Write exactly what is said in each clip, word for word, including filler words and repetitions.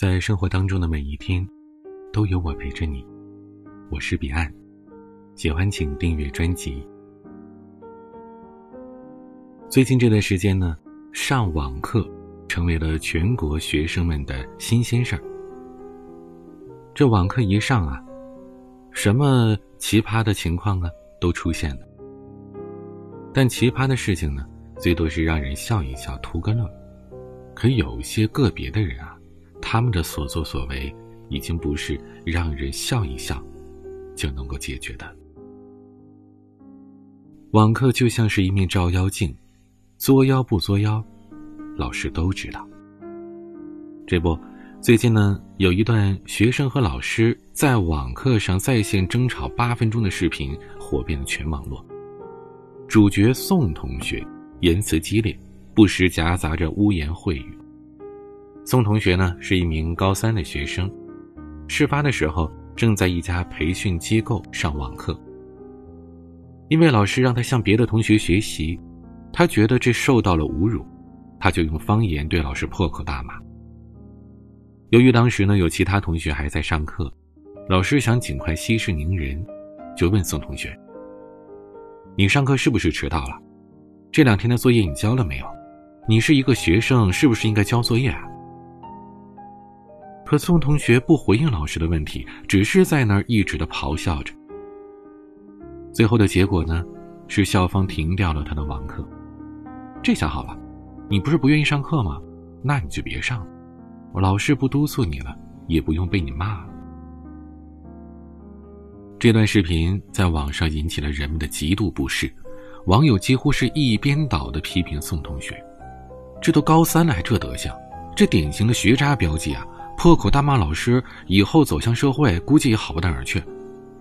在生活当中的每一天，都有我陪着你。我是彼岸，喜欢请订阅专辑。最近这段时间呢，上网课成为了全国学生们的新鲜事儿。这网课一上啊，什么奇葩的情况啊都出现了。但奇葩的事情呢，最多是让人笑一笑，图个乐。可有些个别的人啊，他们的所作所为已经不是让人笑一笑就能够解决的。网课就像是一面照妖镜，作妖不作妖，老师都知道。这不，最近呢，有一段学生和老师在网课上在线争吵八分钟的视频火遍了全网络。主角宋同学言辞激烈，不时夹杂着污言秽语。宋同学呢，是一名高三的学生，事发的时候正在一家培训机构上网课。因为老师让他向别的同学学习，他觉得这受到了侮辱，他就用方言对老师破口大骂。由于当时呢有其他同学还在上课，老师想尽快息事宁人，就问宋同学：“你上课是不是迟到了？这两天的作业你交了没有？你是一个学生，是不是应该交作业啊？”可宋同学不回应老师的问题，只是在那儿一直的咆哮着。最后的结果呢，是校方停掉了他的网课。这下好了，你不是不愿意上课吗？那你就别上了，我老师不督促你了，也不用被你骂了。这段视频在网上引起了人们的极度不适，网友几乎是一边倒的批评宋同学。这都高三了还这德行，这典型的学渣标记啊！破口大骂老师，以后走向社会估计也好不到哪儿去。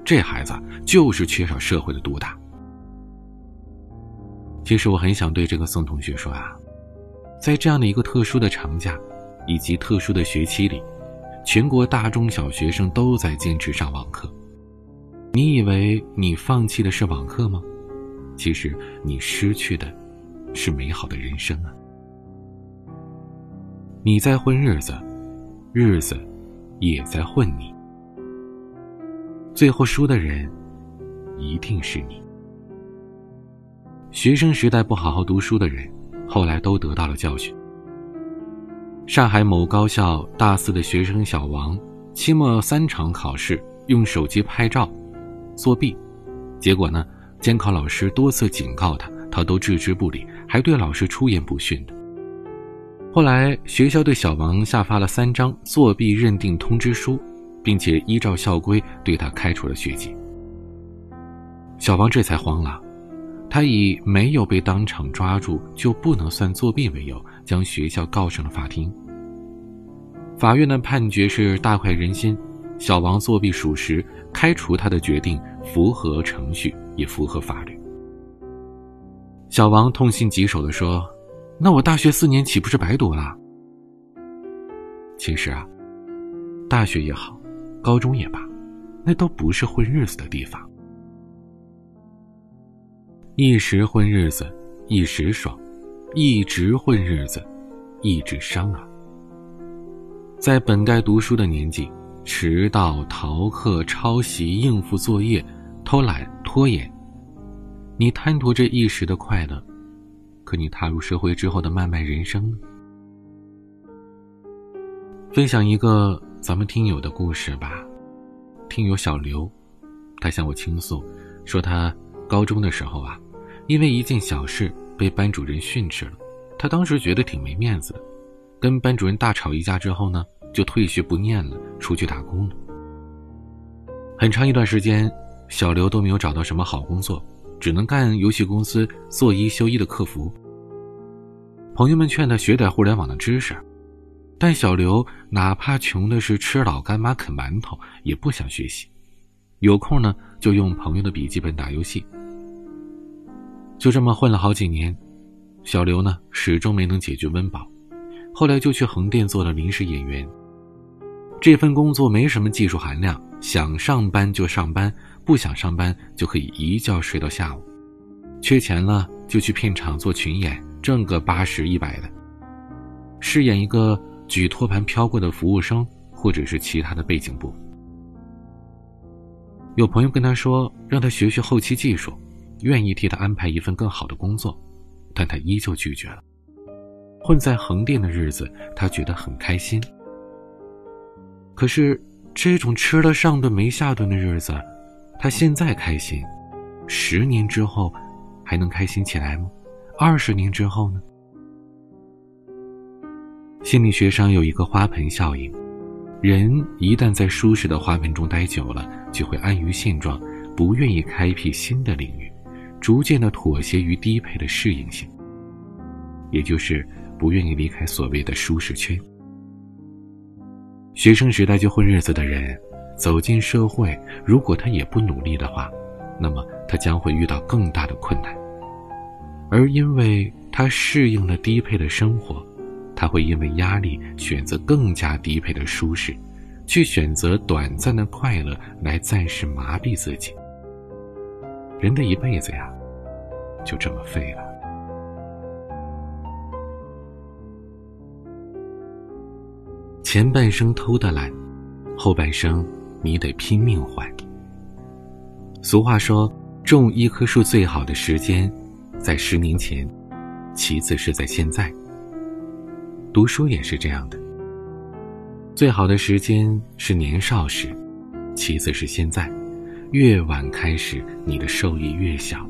这孩子就是缺少社会的毒打。其实我很想对这个宋同学说啊，在这样的一个特殊的长假以及特殊的学期里，全国大中小学生都在坚持上网课。你以为你放弃的是网课吗？其实你失去的是美好的人生啊。你在混日子，日子也在混你，最后输的人一定是你。学生时代不好好读书的人，后来都得到了教训。上海某高校大四的学生小王，期末三场考试用手机拍照作弊，结果呢，监考老师多次警告他，他都置之不理，还对老师出言不逊的。后来学校对小王下发了三张作弊认定通知书，并且依照校规对他开除了学籍。小王这才慌了，他以没有被当场抓住就不能算作弊为由，将学校告上了法庭。法院的判决是大快人心，小王作弊属实，开除他的决定符合程序，也符合法律。小王痛心疾首地说：“那我大学四年岂不是白读了？”其实啊，大学也好，高中也罢，那都不是混日子的地方。一时混日子，一时爽；一直混日子，一直伤啊。在本该读书的年纪，迟到、逃课、抄袭、应付作业、偷懒、拖延，你贪图这一时的快乐，可你踏入社会之后的漫漫人生呢？分享一个咱们听友的故事吧。听友小刘，他向我倾诉说，他高中的时候啊，因为一件小事被班主任训斥了，他当时觉得挺没面子的，跟班主任大吵一架之后呢，就退学不念了，出去打工了。很长一段时间，小刘都没有找到什么好工作，只能干游戏公司做一休一的客服。朋友们劝他学点互联网的知识，但小刘哪怕穷的是吃老干妈啃馒头，也不想学习。有空呢，就用朋友的笔记本打游戏。就这么混了好几年，小刘呢始终没能解决温饱，后来就去横店做了临时演员。这份工作没什么技术含量，想上班就上班，不想上班就可以一觉睡到下午，缺钱了就去片场做群演，挣个八十一百的，饰演一个举托盘飘过的服务生或者是其他的背景部。有朋友跟他说让他学学后期技术，愿意替他安排一份更好的工作，但他依旧拒绝了。混在横店的日子他觉得很开心，可是这种吃了上顿没下顿的日子，他现在开心，十年之后还能开心起来吗？二十年之后呢？心理学上有一个花盆效应，人一旦在舒适的花盆中待久了，就会安于现状，不愿意开辟新的领域，逐渐的妥协于低配的适应性，也就是不愿意离开所谓的舒适圈。学生时代就混日子的人，走进社会，如果他也不努力的话，那么他将会遇到更大的困难。而因为他适应了低配的生活，他会因为压力选择更加低配的舒适，去选择短暂的快乐来暂时麻痹自己。人的一辈子呀，就这么废了。前半生偷得懒，后半生你得拼命还。俗话说，种一棵树最好的时间在十年前，其次是在现在。读书也是这样的，最好的时间是年少时，其次是现在，越晚开始你的受益越小。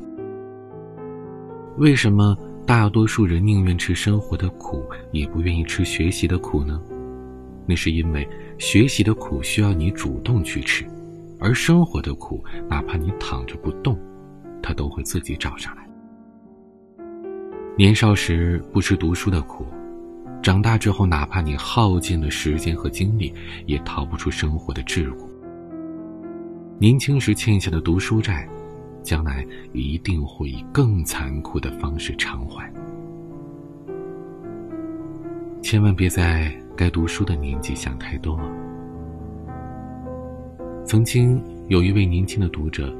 为什么大多数人宁愿吃生活的苦，也不愿意吃学习的苦呢？那是因为学习的苦需要你主动去吃，而生活的苦，哪怕你躺着不动，它都会自己找上来。年少时不吃读书的苦，长大之后，哪怕你耗尽了时间和精力，也逃不出生活的桎梏。年轻时欠下的读书债，将来一定会以更残酷的方式偿还。千万别在该读书的年纪想太多。曾经有一位年轻的读者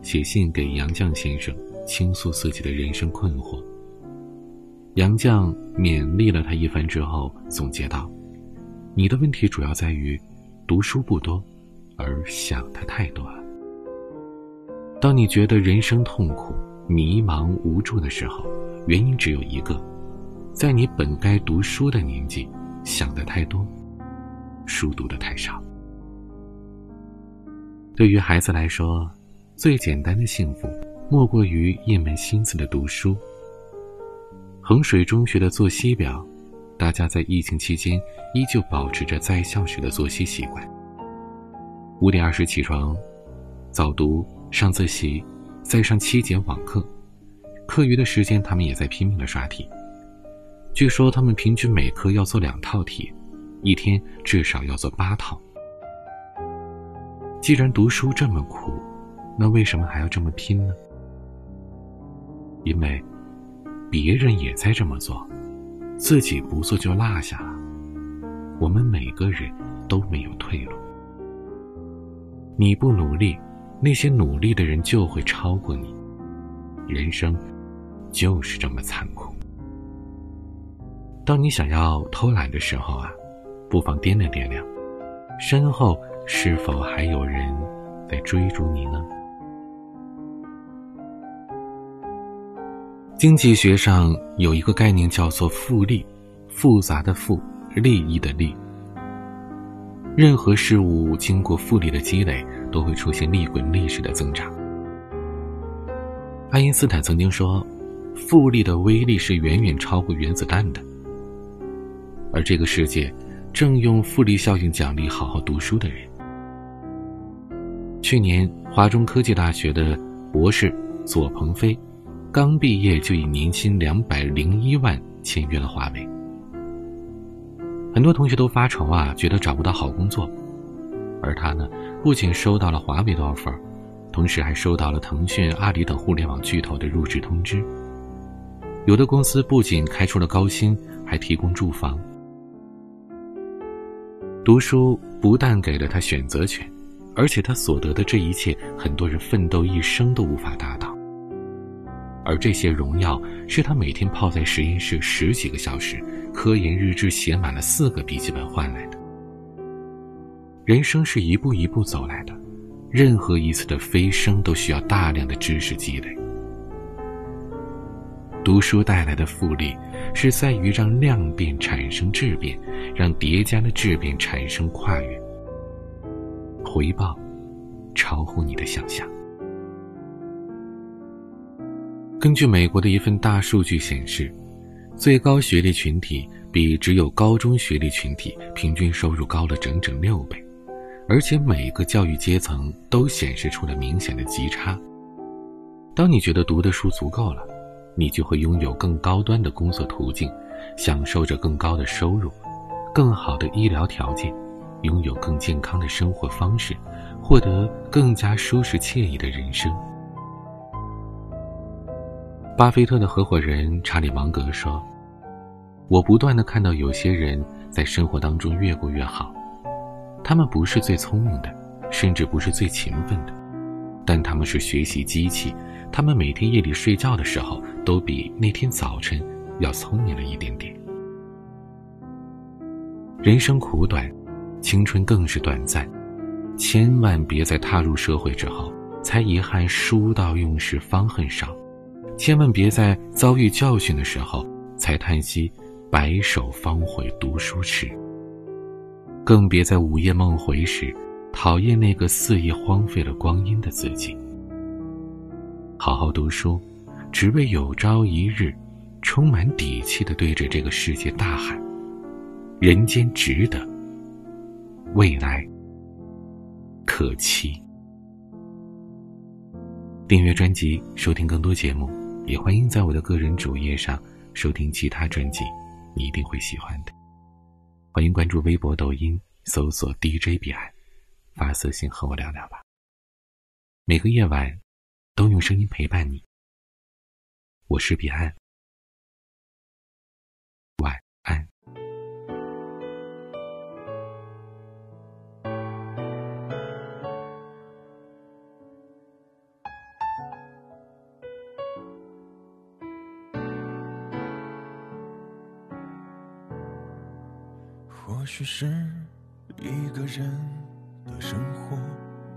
写信给杨绛先生，倾诉自己的人生困惑。杨绛勉励了他一番之后，总结道：你的问题主要在于读书不多，而想的太多了。当你觉得人生痛苦、迷茫、无助的时候，原因只有一个，在你本该读书的年纪，想的太多，书读的太少。对于孩子来说，最简单的幸福，莫过于一门心思的读书。衡水中学的作息表，大家在疫情期间依旧保持着在校时的作息习惯。五点二十起床，早读、上自习，再上七节网课。课余的时间，他们也在拼命的刷题。据说他们平均每科要做两套题，一天至少要做八套。既然读书这么苦，那为什么还要这么拼呢？因为别人也在这么做，自己不做就落下了。我们每个人都没有退路。你不努力，那些努力的人就会超过你。人生就是这么残酷。当你想要偷懒的时候啊，不妨掂量掂量，身后是否还有人在追逐你呢？经济学上有一个概念叫做复利，复杂的复，利益的利。任何事物经过复利的积累，都会出现利滚利式的增长。爱因斯坦曾经说，复利的威力是远远超过原子弹的。而这个世界正用复利效应奖励好好读书的人。去年，华中科技大学的博士左鹏飞刚毕业就以年薪两百零一万签约了华为。很多同学都发愁啊，觉得找不到好工作，而他呢，不仅收到了华为的 offer， 同时还收到了腾讯、阿里等互联网巨头的入职通知。有的公司不仅开出了高薪，还提供住房。读书不但给了他选择权，而且他所得的这一切，很多人奋斗一生都无法达到。而这些荣耀是他每天泡在实验室十几个小时，科研日志写满了四个笔记本换来的。人生是一步一步走来的，任何一次的飞升都需要大量的知识积累。读书带来的复利是在于让量变产生质变，让叠加的质变产生跨越。回报超乎你的想象。根据美国的一份大数据显示，最高学历群体比只有高中学历群体平均收入高了整整六倍，而且每个教育阶层都显示出了明显的极差。当你觉得读的书足够了，你就会拥有更高端的工作途径，享受着更高的收入，更好的医疗条件，拥有更健康的生活方式，获得更加舒适惬意的人生。巴菲特的合伙人查理芒格说，我不断地看到有些人在生活当中越过越好，他们不是最聪明的，甚至不是最勤奋的，但他们是学习机器，他们每天夜里睡觉的时候都比那天早晨要聪明了一点点。人生苦短，青春更是短暂，千万别在踏入社会之后才遗憾书到用时方恨少，千万别在遭遇教训的时候才叹息白首方悔读书迟，更别在午夜梦回时讨厌那个肆意荒废了光阴的自己。好好读书，只为有朝一日充满底气地对着这个世界大喊，人间值得，未来可期。订阅专辑收听更多节目，也欢迎在我的个人主页上收听其他专辑，你一定会喜欢的。欢迎关注微博抖音，搜索 D J 彼岸，发私信和我聊聊吧。每个夜晚都用声音陪伴你，我是彼岸，晚安。或许是一个人的生活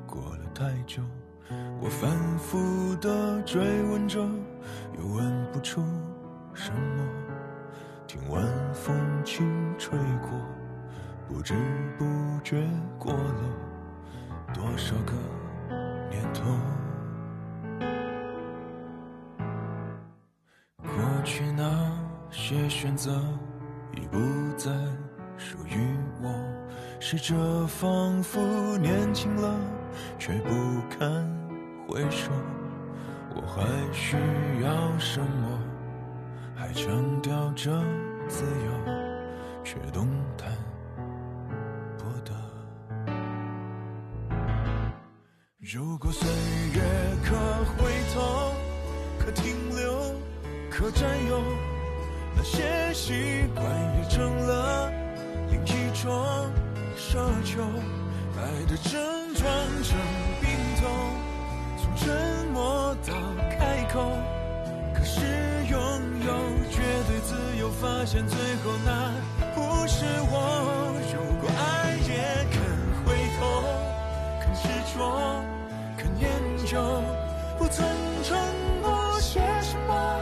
过了太久，我反复地追问着，又问不出什么。听晚风轻吹过，不知不觉过了多少个年头。过去那些选择已不再属于我，试着仿佛年轻了，却不堪回首。我还需要什么？还强调着自由，却动弹不得。如果岁月可回头，可停留，可占有，那些习惯也成了另一种奢求，爱的症状成病痛，从沉默到开口。可是拥有绝对自由，发现最后那不是我。如果爱也肯回头，肯执着，肯研究，不曾承诺些什么，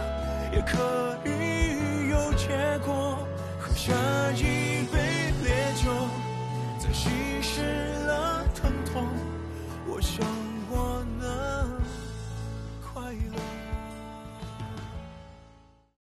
也可以有结果。和下。